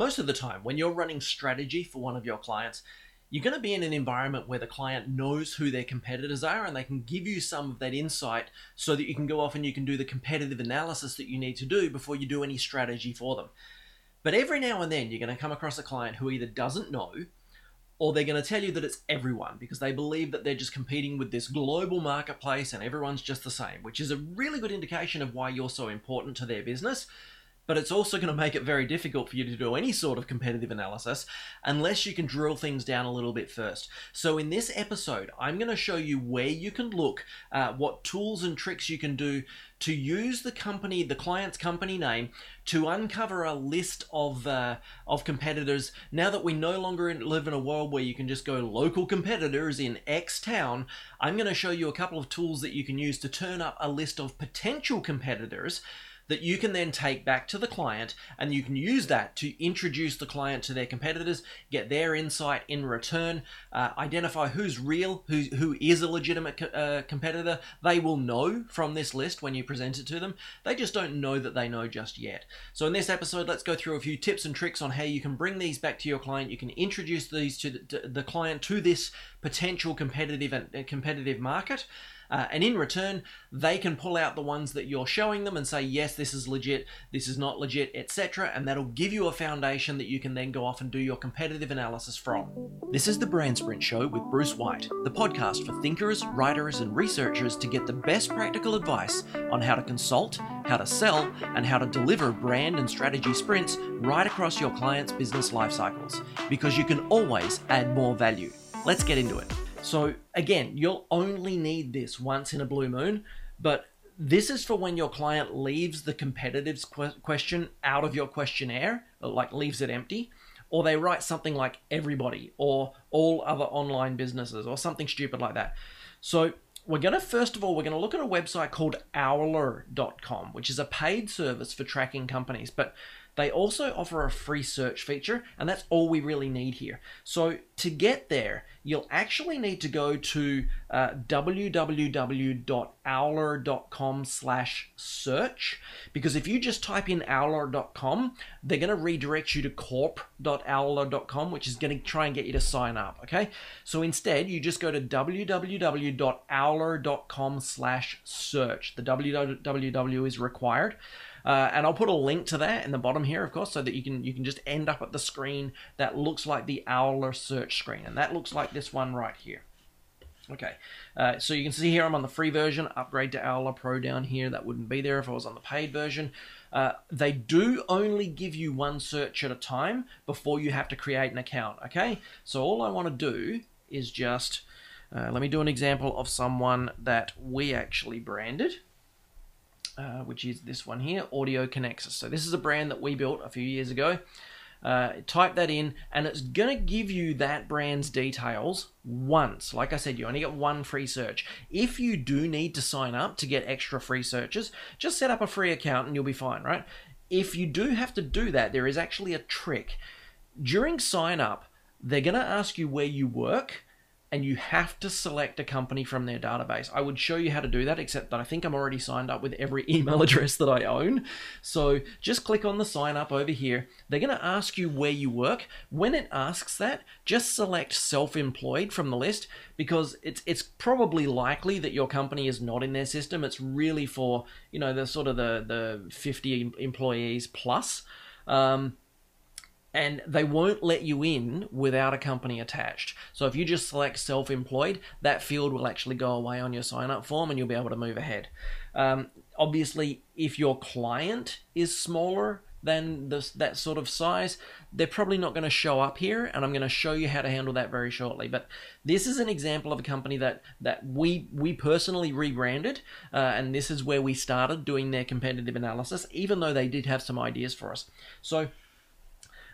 most of the time when you're running strategy for one of your clients, you're going to be in an environment where the client knows who their competitors are, and they can give you some of that insight so that you can go off and you can do the competitive analysis that you need to do before you do any strategy for them. But every now and then you're going to come across a client who either doesn't know, or they're going to tell you that it's everyone because they believe that they're just competing with this global marketplace and everyone's just the same, which is a really good indication of why you're so important to their business. But it's also going to make it very difficult for you to do any sort of competitive analysis unless you can drill things down a little bit first. So in this episode, I'm going to show you where you can look, what tools and tricks you can do to use the client's company name to uncover a list of competitors. Now that we no longer live in a world where you can just go local competitors in X town, I'm going to show you a couple of tools that you can use to turn up a list of potential competitors that you can then take back to the client, and you can use that to introduce the client to their competitors, get their insight in return, identify who's real, who is a legitimate competitor. They will know from this list when you present it to them. They just don't know that they know just yet. So in this episode, let's go through a few tips and tricks on how you can bring these back to your client. You can introduce these to the client to this potential competitive market. And in return, they can pull out the ones that you're showing them and say, yes, this is legit, this is not legit, etc. And that'll give you a foundation that you can then go off and do your competitive analysis from. This is the Brand Sprint Show with Bruce White, the podcast for thinkers, writers, and researchers to get the best practical advice on how to consult, how to sell, and how to deliver brand and strategy sprints right across your clients' business life cycles, because you can always add more value. Let's get into it. So again, you'll only need this once in a blue moon, but this is for when your client leaves the competitive question out of your questionnaire, like leaves it empty, or they write something like everybody or all other online businesses or something stupid like that. So we're going to look at a website called Owler.com, which is a paid service for tracking companies, but they also offer a free search feature, and that's all we really need here. So to get there, you'll actually need to go to www.owler.com/search, because if you just type in owler.com, they're going to redirect you to corp.owler.com, which is going to try and get you to sign up, okay? So instead, you just go to www.owler.com/search. The www is required. And I'll put a link to that in the bottom here, of course, so that you can just end up at the screen that looks like the Owler search screen. And that looks like this one right here. Okay, so you can see here I'm on the free version, upgrade to Owler Pro down here. That wouldn't be there if I was on the paid version. They do only give you one search at a time before you have to create an account, okay? So all I want to do is just, let me do an example of someone that we actually branded. Which is this one here, Audio Connexus. So this is a brand that we built a few years ago. Type that in, and it's going to give you that brand's details once. Like I said, you only get one free search. If you do need to sign up to get extra free searches, just set up a free account and you'll be fine, right? If you do have to do that, there is actually a trick. During sign up, they're going to ask you where you work, and you have to select a company from their database. I would show you how to do that, except that I think I'm already signed up with every email address that I own. So just click on the sign up over here. They're going to ask you where you work. When it asks that, just select self-employed from the list, because it's probably likely that your company is not in their system. It's really for, you know, the sort of the 50 employees plus. And they won't let you in without a company attached. So if you just select self-employed, that field will actually go away on your sign-up form and you'll be able to move ahead. Obviously, if your client is smaller than that sort of size, they're probably not going to show up here, and I'm going to show you how to handle that very shortly. But this is an example of a company that we personally rebranded, and this is where we started doing their competitive analysis, even though they did have some ideas for us. So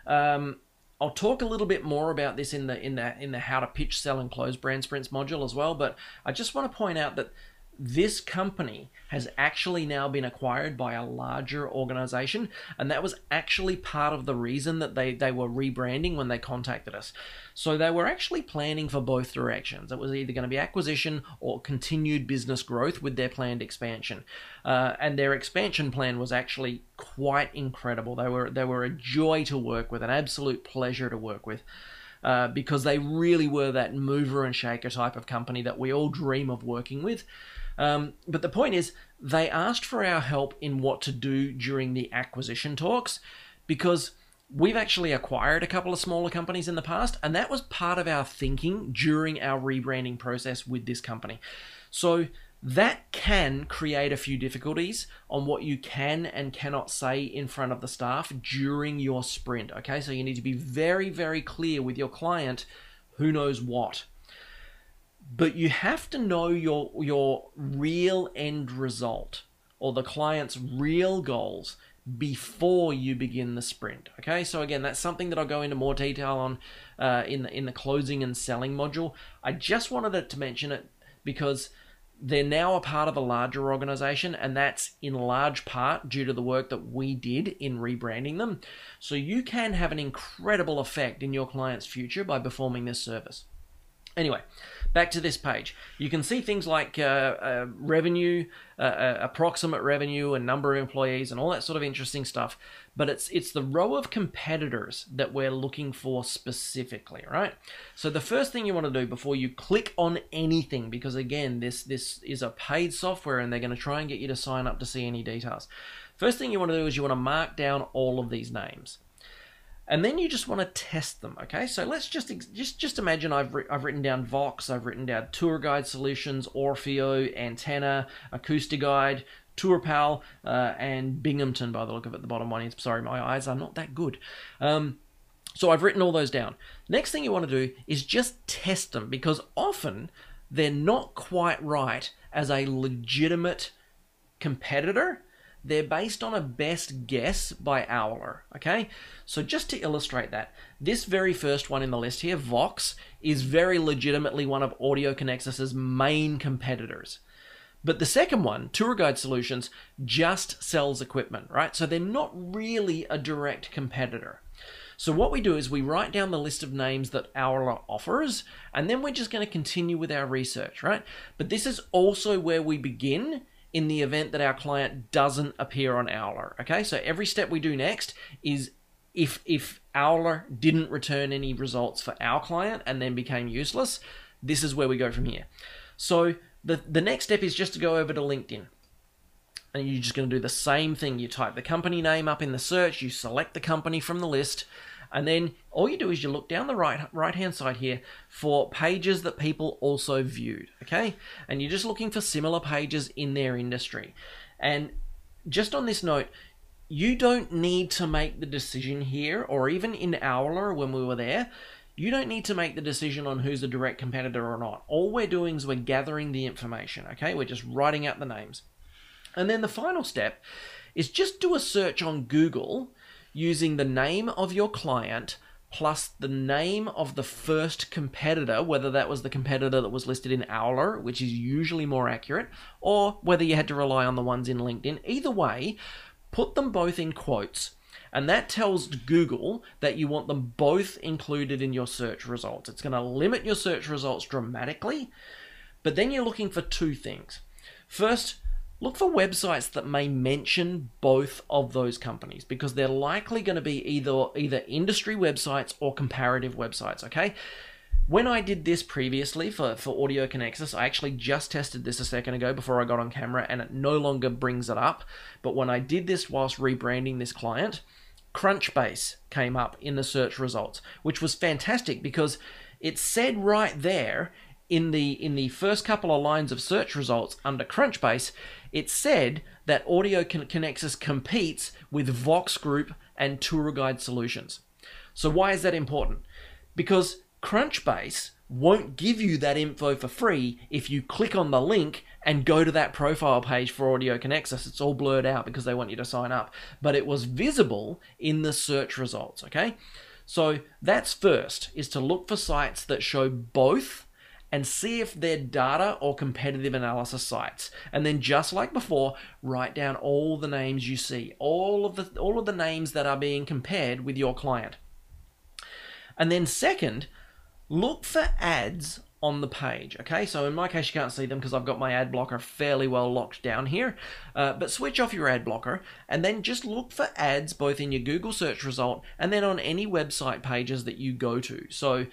I'll talk a little bit more about this in the how to pitch, sell, and close brand sprints module as well. But I just want to point out that this company has actually now been acquired by a larger organization, and that was actually part of the reason that they were rebranding when they contacted us. So they were actually planning for both directions. It was either going to be acquisition or continued business growth with their planned expansion, and their expansion plan was actually quite incredible. They were a joy to work with, an absolute pleasure to work with. Because they really were that mover and shaker type of company that we all dream of working with. But the point is, they asked for our help in what to do during the acquisition talks, because we've actually acquired a couple of smaller companies in the past, and that was part of our thinking during our rebranding process with this company. So that can create a few difficulties on what you can and cannot say in front of the staff during your sprint, okay? So you need to be very, very clear with your client who knows what. But you have to know your real end result or the client's real goals before you begin the sprint, okay? So again, that's something that I'll go into more detail on in the closing and selling module. I just wanted to mention it because they're now a part of a larger organization, and that's in large part due to the work that we did in rebranding them. So you can have an incredible effect in your client's future by performing this service. Anyway, back to this page. You can see things like revenue, approximate revenue, and number of employees, and all that sort of interesting stuff. But it's the row of competitors that we're looking for specifically, right? So the first thing you want to do before you click on anything, because again, this is a paid software, and they're going to try and get you to sign up to see any details. First thing you want to do is you want to mark down all of these names. And then you just want to test them, okay? So let's just imagine I've written down Vox, I've written down Tour Guide Solutions, Orfeo, Antenna, Acoustiguide, Tourpal, and Binghamton by the look of it, the bottom one. Sorry, my eyes are not that good. So I've written all those down. Next thing you want to do is just test them, because often they're not quite right as a legitimate competitor. They're based on a best guess by Owler, okay? So just to illustrate that, this very first one in the list here, Vox, is very legitimately one of Audio Connexus's main competitors. But the second one, Tour Guide Solutions, just sells equipment, right? So they're not really a direct competitor. So what we do is we write down the list of names that Owler offers, and then we're just going to continue with our research, right? But this is also where we begin in the event that our client doesn't appear on Owler, okay? So every step we do next is if Owler didn't return any results for our client and then became useless, this is where we go from here. So the next step is just to go over to LinkedIn. And you're just going to do the same thing. You type the company name up in the search, you select the company from the list, and then all you do is you look down the right-hand side here for pages that people also viewed, okay? And you're just looking for similar pages in their industry. And just on this note, you don't need to make the decision here, or even in Owler when we were there, you don't need to make the decision on who's a direct competitor or not. All we're doing is we're gathering the information, okay? We're just writing out the names. And then the final step is just do a search on Google using the name of your client plus the name of the first competitor, whether that was the competitor that was listed in Owler, which is usually more accurate, or whether you had to rely on the ones in LinkedIn. Either way, put them both in quotes, and that tells Google that you want them both included in your search results. It's going to limit your search results dramatically, but then you're looking for two things. First, look for websites that may mention both of those companies, because they're likely going to be either industry websites or comparative websites, okay? When I did this previously for Audio Connexus, I actually just tested this a second ago before I got on camera, and it no longer brings it up. But when I did this whilst rebranding this client, Crunchbase came up in the search results, which was fantastic because it said right there, in the first couple of lines of search results under Crunchbase, it said that Audio Connexus competes with Vox Group and Tour Guide Solutions. So why is that important? Because Crunchbase won't give you that info for free if you click on the link and go to that profile page for Audio Connexus. It's all blurred out because they want you to sign up. But it was visible in the search results, okay? So that's first, is to look for sites that show both and see if they're data or competitive analysis sites. And then just like before, write down all the names you see, all of the names that are being compared with your client. And then second, look for ads on the page. Okay, so in my case you can't see them because I've got my ad blocker fairly well locked down here, but switch off your ad blocker and then just look for ads both in your Google search result and then on any website pages that you go to. So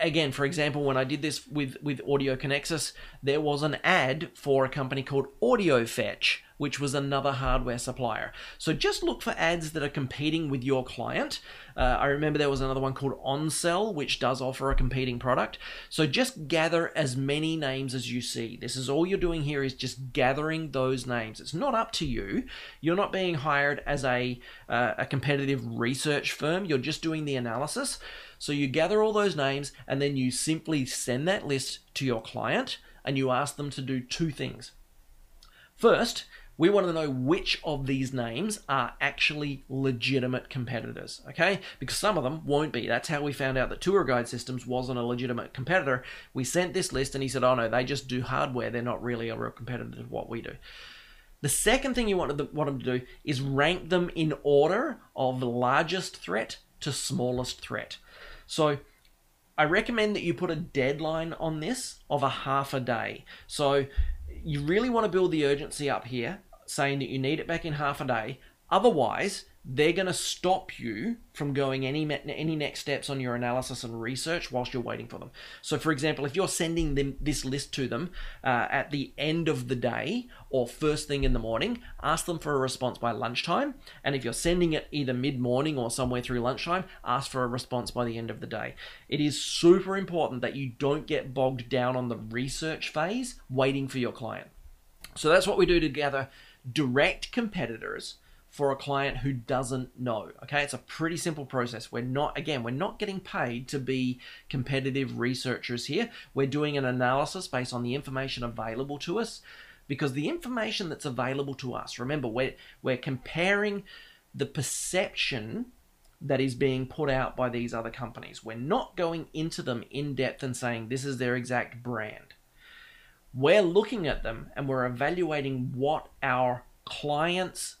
again, for example, when I did this with Audio Connexus, there was an ad for a company called AudioFetch, which was another hardware supplier. So just look for ads that are competing with your client. I remember there was another one called OnSell, which does offer a competing product. So just gather as many names as you see. This is all you're doing here, is just gathering those names. It's not up to you. You're not being hired as a competitive research firm. You're just doing the analysis. So you gather all those names and then you simply send that list to your client and you ask them to do two things. First, we want to know which of these names are actually legitimate competitors, okay? Because some of them won't be. That's how we found out that Tour Guide Systems wasn't a legitimate competitor. We sent this list and he said, oh no, they just do hardware. They're not really a real competitor to what we do. The second thing you want them to do is rank them in order of largest threat to smallest threat. So I recommend that you put a deadline on this of a half a day. So you really want to build the urgency up here, saying that you need it back in half a day. Otherwise, they're going to stop you from going any next steps on your analysis and research whilst you're waiting for them. So for example, if you're sending them this list to them at the end of the day or first thing in the morning, ask them for a response by lunchtime. And if you're sending it either mid-morning or somewhere through lunchtime, ask for a response by the end of the day. It is super important that you don't get bogged down on the research phase waiting for your client. So that's what we do to gather direct competitors for a client who doesn't know, okay? It's a pretty simple process. We're not getting paid to be competitive researchers here. We're doing an analysis based on the information available to us, because the information that's available to us, remember, we're comparing the perception that is being put out by these other companies. We're not going into them in depth and saying this is their exact brand. We're looking at them and we're evaluating what our clients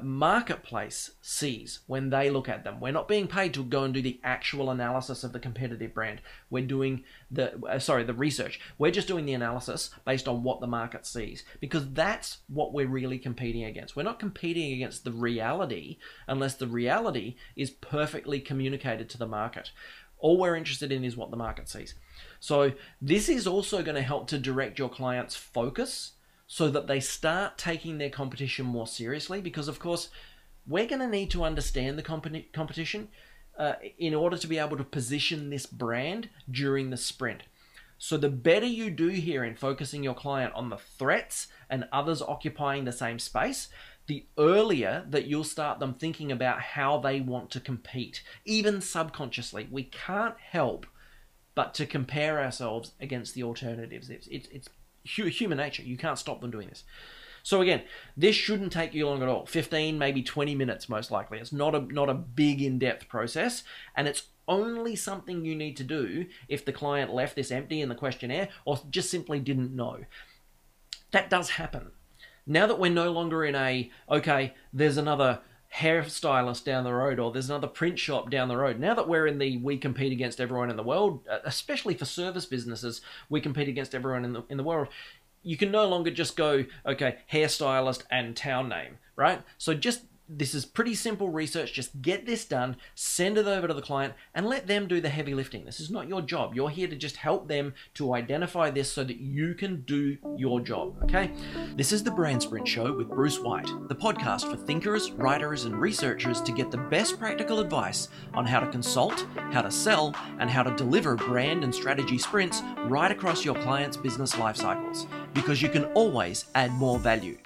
marketplace sees when they look at them. We're not being paid to go and do the actual analysis of the competitive brand. We're doing the research. We're just doing the analysis based on what the market sees, because that's what we're really competing against. We're not competing against the reality unless the reality is perfectly communicated to the market. All we're interested in is what the market sees. So this is also going to help to direct your client's focus so that they start taking their competition more seriously, because of course we're going to need to understand the competition in order to be able to position this brand during the sprint. So the better you do here in focusing your client on the threats and others occupying the same space, the earlier that you'll start them thinking about how they want to compete, even subconsciously. We can't help but to compare ourselves against the alternatives. It's human nature. You can't stop them doing this. So again, this shouldn't take you long at all. 15, maybe 20 minutes most likely. It's not a big in-depth process, and it's only something you need to do if the client left this empty in the questionnaire or just simply didn't know. That does happen. Now that we're no longer in a, okay, there's another hairstylist down the road or there's another print shop down the road. Now that we're in the we compete against everyone in the world, especially for service businesses, we compete against everyone in the world. You can no longer just go, okay, hairstylist and town name, right? So just, this is pretty simple research. Just get this done, send it over to the client, and let them do the heavy lifting. This is not your job. You're here to just help them to identify this so that you can do your job, okay? This is the Brand Sprint Show with Bruce White, the podcast for thinkers, writers, and researchers to get the best practical advice on how to consult, how to sell, and how to deliver brand and strategy sprints right across your client's business life cycles, because you can always add more value.